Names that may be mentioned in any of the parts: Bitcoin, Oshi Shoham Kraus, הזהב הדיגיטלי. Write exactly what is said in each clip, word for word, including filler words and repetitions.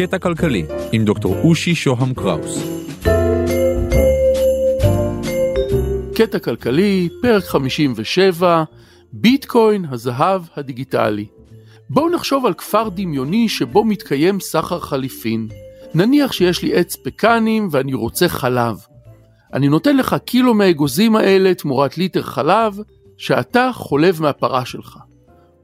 קטע כלכלי עם דוקטור אושי שוהם קראוס. קטע כלכלי, פרק חמישים ושבע, ביטקוין, הזהב הדיגיטלי. בואו נחשוב על כפר דמיוני שבו מתקיים סחר חליפין. נניח שיש לי עץ פקנים ואני רוצה חלב. אני נותן לך קילו מהאגוזים האלה תמורת ליטר חלב שאתה חולב מהפרה שלך.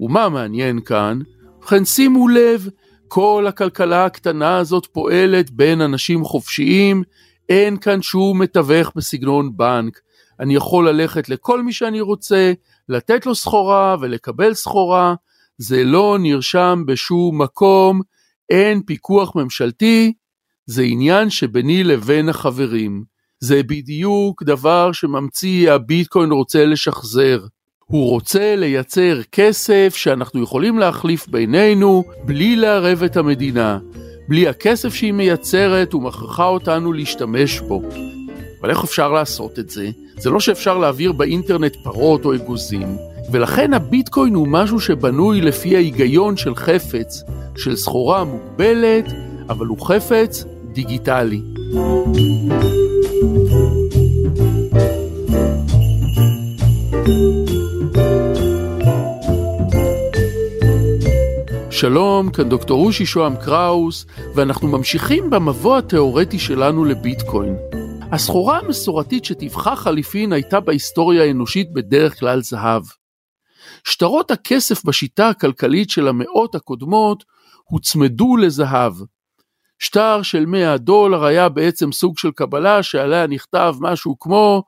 ומה מעניין כאן? ובכן, שימו לב, כל הכלכלה הקטנה הזאת פועלת בין אנשים חופשיים, אין כאן שום מתווך בסגנון בנק. אני יכול ללכת לכל מי שאני רוצה, לתת לו סחורה ולקבל סחורה, זה לא נרשם בשום מקום, אין פיקוח ממשלתי, זה עניין שביני לבין החברים. זה בדיוק דבר שממציא הביטקוין רוצה לשחזר. הוא רוצה לייצר כסף שאנחנו יכולים להחליף בינינו בלי לערב את המדינה. בלי הכסף שהיא מייצרת ומכריחה אותנו להשתמש בו. אבל איך אפשר לעשות את זה? זה לא שאפשר להעביר באינטרנט פרות או אגוזים. ולכן הביטקוין הוא משהו שבנוי לפי ההיגיון של חפץ, של סחורה מוגבלת, אבל הוא חפץ דיגיטלי. שלום, כאן דוקטור אושי שוהם קראוס, ואנחנו ממשיכים במבוא התיאורטי שלנו לביטקוין. הסחורה המסורתית שתבחר חליפין הייתה בהיסטוריה האנושית בדרך כלל זהב. שטרות הכסף בשיטה הכלכלית של המאות הקודמות הוצמדו לזהב. שטר של מאה דולר היה בעצם סוג של קבלה שעליה נכתב משהו כמו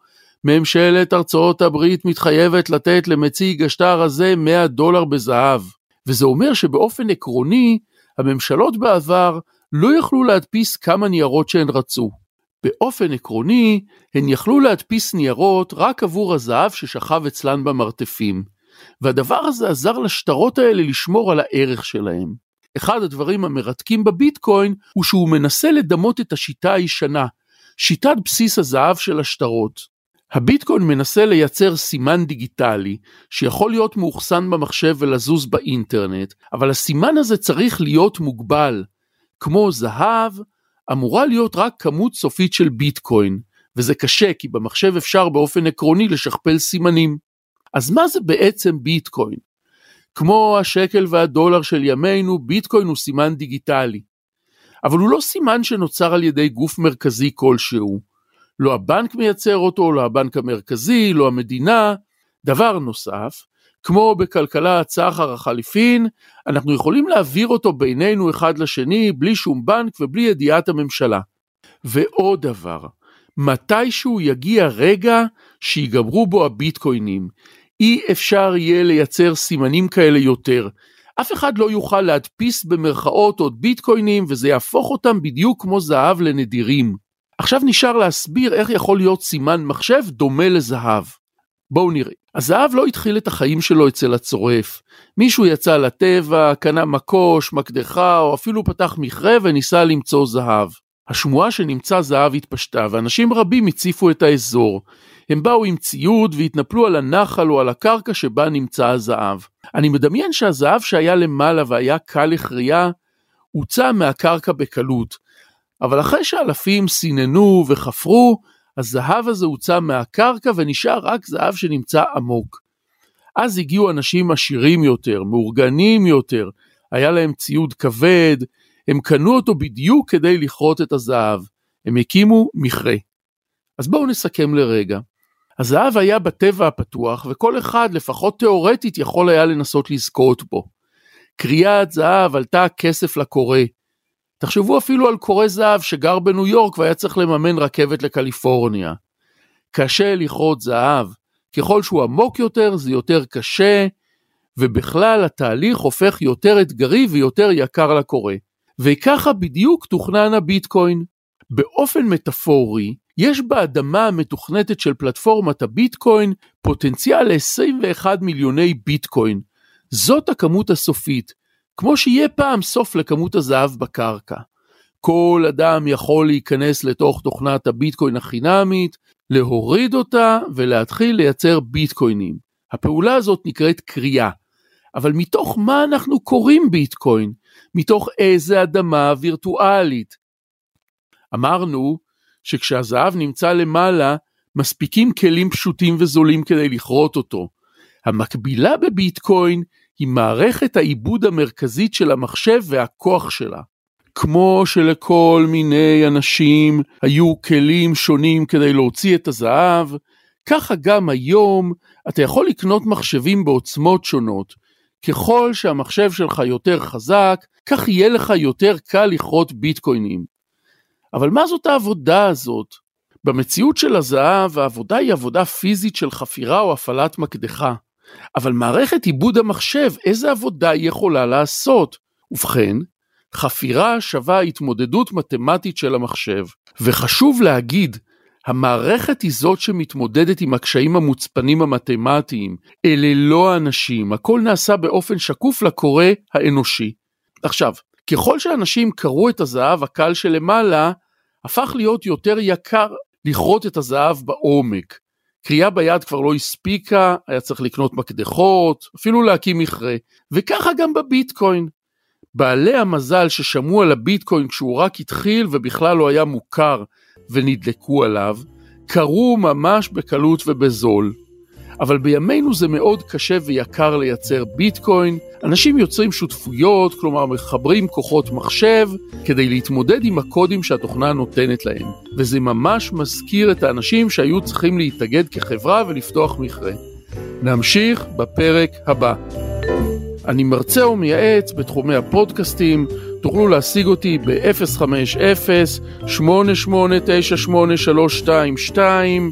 ממשלת ארצות הברית מתחייבת לתת למציג השטר הזה מאה דולר בזהב. וזה אומר שבאופן עקרוני הממשלות בעבר לא יכלו להדפיס כמה ניירות שהן רצו. באופן עקרוני הן יכלו להדפיס ניירות רק עבור הזהב ששכב אצלן במרתפים. והדבר הזה עזר לשטרות האלה לשמור על הערך שלהם. אחד הדברים המרתקים בביטקוין הוא שהוא מנסה לדמות את השיטה הישנה, שיטת בסיס הזהב של השטרות. הביטקוין מנסה לייצר סימן דיגיטלי שיכול להיות מאוחסן במחשב ולזוז באינטרנט, אבל הסימן הזה צריך להיות מוגבל. כמו זהב, אמורה להיות רק כמות סופית של ביטקוין, וזה קשה כי במחשב אפשר באופן עקרוני לשכפל סימנים. אז מה זה בעצם ביטקוין? כמו השקל והדולר של ימינו, ביטקוין הוא סימן דיגיטלי. אבל הוא לא סימן שנוצר על ידי גוף מרכזי כלשהו. לא הבנק מייצר אותו, לא הבנק המרכזי, לא המדינה. דבר נוסף, כמו בכלכלה הצחר החליפין, אנחנו יכולים להעביר אותו בינינו אחד לשני, בלי שום בנק ובלי ידיעת הממשלה. ועוד דבר, מתישהו יגיע רגע שיגמרו בו הביטקוינים. אי אפשר יהיה לייצר סימנים כאלה יותר. אף אחד לא יוכל להדפיס במרכאות עוד ביטקוינים, וזה יהפוך אותם בדיוק כמו זהב לנדירים. עכשיו נשאר להסביר איך יכול להיות סימן מחשב דומה לזהב. בואו נראה. הזהב לא התחיל את החיים שלו אצל הצורף. מישהו יצא לטבע, קנה מקוש, מקדחה, או אפילו פתח מכרה וניסה למצוא זהב. השמועה שנמצא זהב התפשטה, ואנשים רבים הציפו את האזור. הם באו עם ציוד והתנפלו על הנחל או על הקרקע שבה נמצא הזהב. אני מדמיין שהזהב שהיה למעלה והיה קל לחרייה, הוצא מהקרקע בקלות. אבל אחרי שאלפים סיננו וחפרו, הזהב הזה הוצא מהקרקע ונשאר רק זהב שנמצא עמוק. אז הגיעו אנשים עשירים יותר, מאורגנים יותר, היה להם ציוד כבד, הם קנו אותו בדיוק כדי לכרות את הזהב. הם הקימו מכרה. אז בואו נסכם לרגע. הזהב היה בטבע הפתוח, וכל אחד לפחות תיאורטית יכול היה לנסות לזכות בו. קריאת זהב עלתה כסף לקורא. תחשבו אפילו על קורא זהב שגר בניו יורק והיה צריך לממן רכבת לקליפורניה. קשה לכרות זהב. ככל שהוא עמוק יותר זה יותר קשה, ובכלל התהליך הופך יותר אתגרי ויותר יקר לקורא. וככה בדיוק תוכנן הביטקוין. באופן מטאפורי, יש באדמה המתוכנתת של פלטפורמת הביטקוין פוטנציאל ל-עשרים ואחד מיליוני ביטקוין. זאת הכמות הסופית, כמו שיהיה פעם סוף לכמות הזהב בקרקע. כל אדם יכול להיכנס לתוך תוכנת הביטקוין החינמית, להוריד אותה ולהתחיל לייצר ביטקוינים. הפעולה הזאת נקראת קריאה. אבל מתוך מה אנחנו קוראים ביטקוין? מתוך איזה אדמה וירטואלית? אמרנו שכשהזהב נמצא למעלה, מספיקים כלים פשוטים וזולים כדי לכרות אותו. המקבילה בביטקוין היא מערכת העיבוד המרכזית של המחשב והכוח שלה. כמו שלכל מיני אנשים היו כלים שונים כדי להוציא את הזהב, ככה גם היום אתה יכול לקנות מחשבים בעוצמות שונות. ככל שהמחשב שלך יותר חזק, כך יהיה לך יותר קל לכרות ביטקוינים. אבל מה זאת העבודה הזאת? במציאות של הזהב, העבודה היא עבודה פיזית של חפירה או הפעלת מקדחה. אבל מערכת עיבוד המחשב, איזה עבודה היא יכולה לעשות? ובכן, חפירה שווה התמודדות מתמטית של המחשב. וחשוב להגיד, המערכת היא זאת שמתמודדת עם הקשיים המוצפנים המתמטיים. אלה לא האנשים, הכל נעשה באופן שקוף לקורא האנושי. עכשיו, ככל שאנשים קראו את הזהב הקל שלמעלה, הפך להיות יותר יקר לכרות את הזהב בעומק. קריאה ביד כבר לא הספיקה, היה צריך לקנות מקדחות, אפילו להקים מכרה. וככה גם בביטקוין. בעלי המזל ששמעו על הביטקוין כשהוא רק התחיל ובכלל לא היה מוכר ונדלקו עליו, קרו ממש בקלות ובזול. אבל בימינו זה מאוד קשה ויקר לייצר ביטקוין, אנשים יוצרים שותפויות, כלומר מחברים כוחות מחשב, כדי להתמודד עם הקודים שהתוכנה נותנת להם. וזה ממש מזכיר את האנשים שהיו צריכים להתאגד כחברה ולפתוח מכרה. נמשיך בפרק הבא. אני מרצה ומייעץ בתחומי הפודקאסטים, תוכלו להשיג אותי ב-אפס חמש אפס שמונה שמונה תשע שמונה שלוש שתיים שתיים,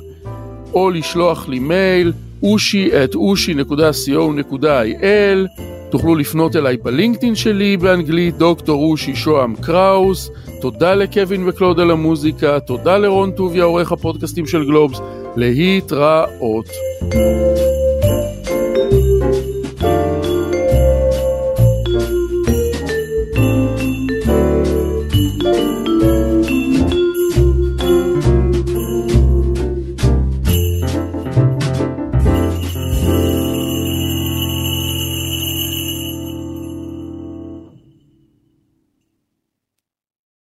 או לשלוח לי מייל, אושי את אושי נקודה סי או נקודה איי אל, תוכלו לפנות אליי בלינקדאין שלי באנגלית, דוקטור אושי שוהם קראוס. תודה לקווין וקלוד על המוזיקה, תודה לרון טוביה, עורך הפודקאסטים של גלובס, להתראות.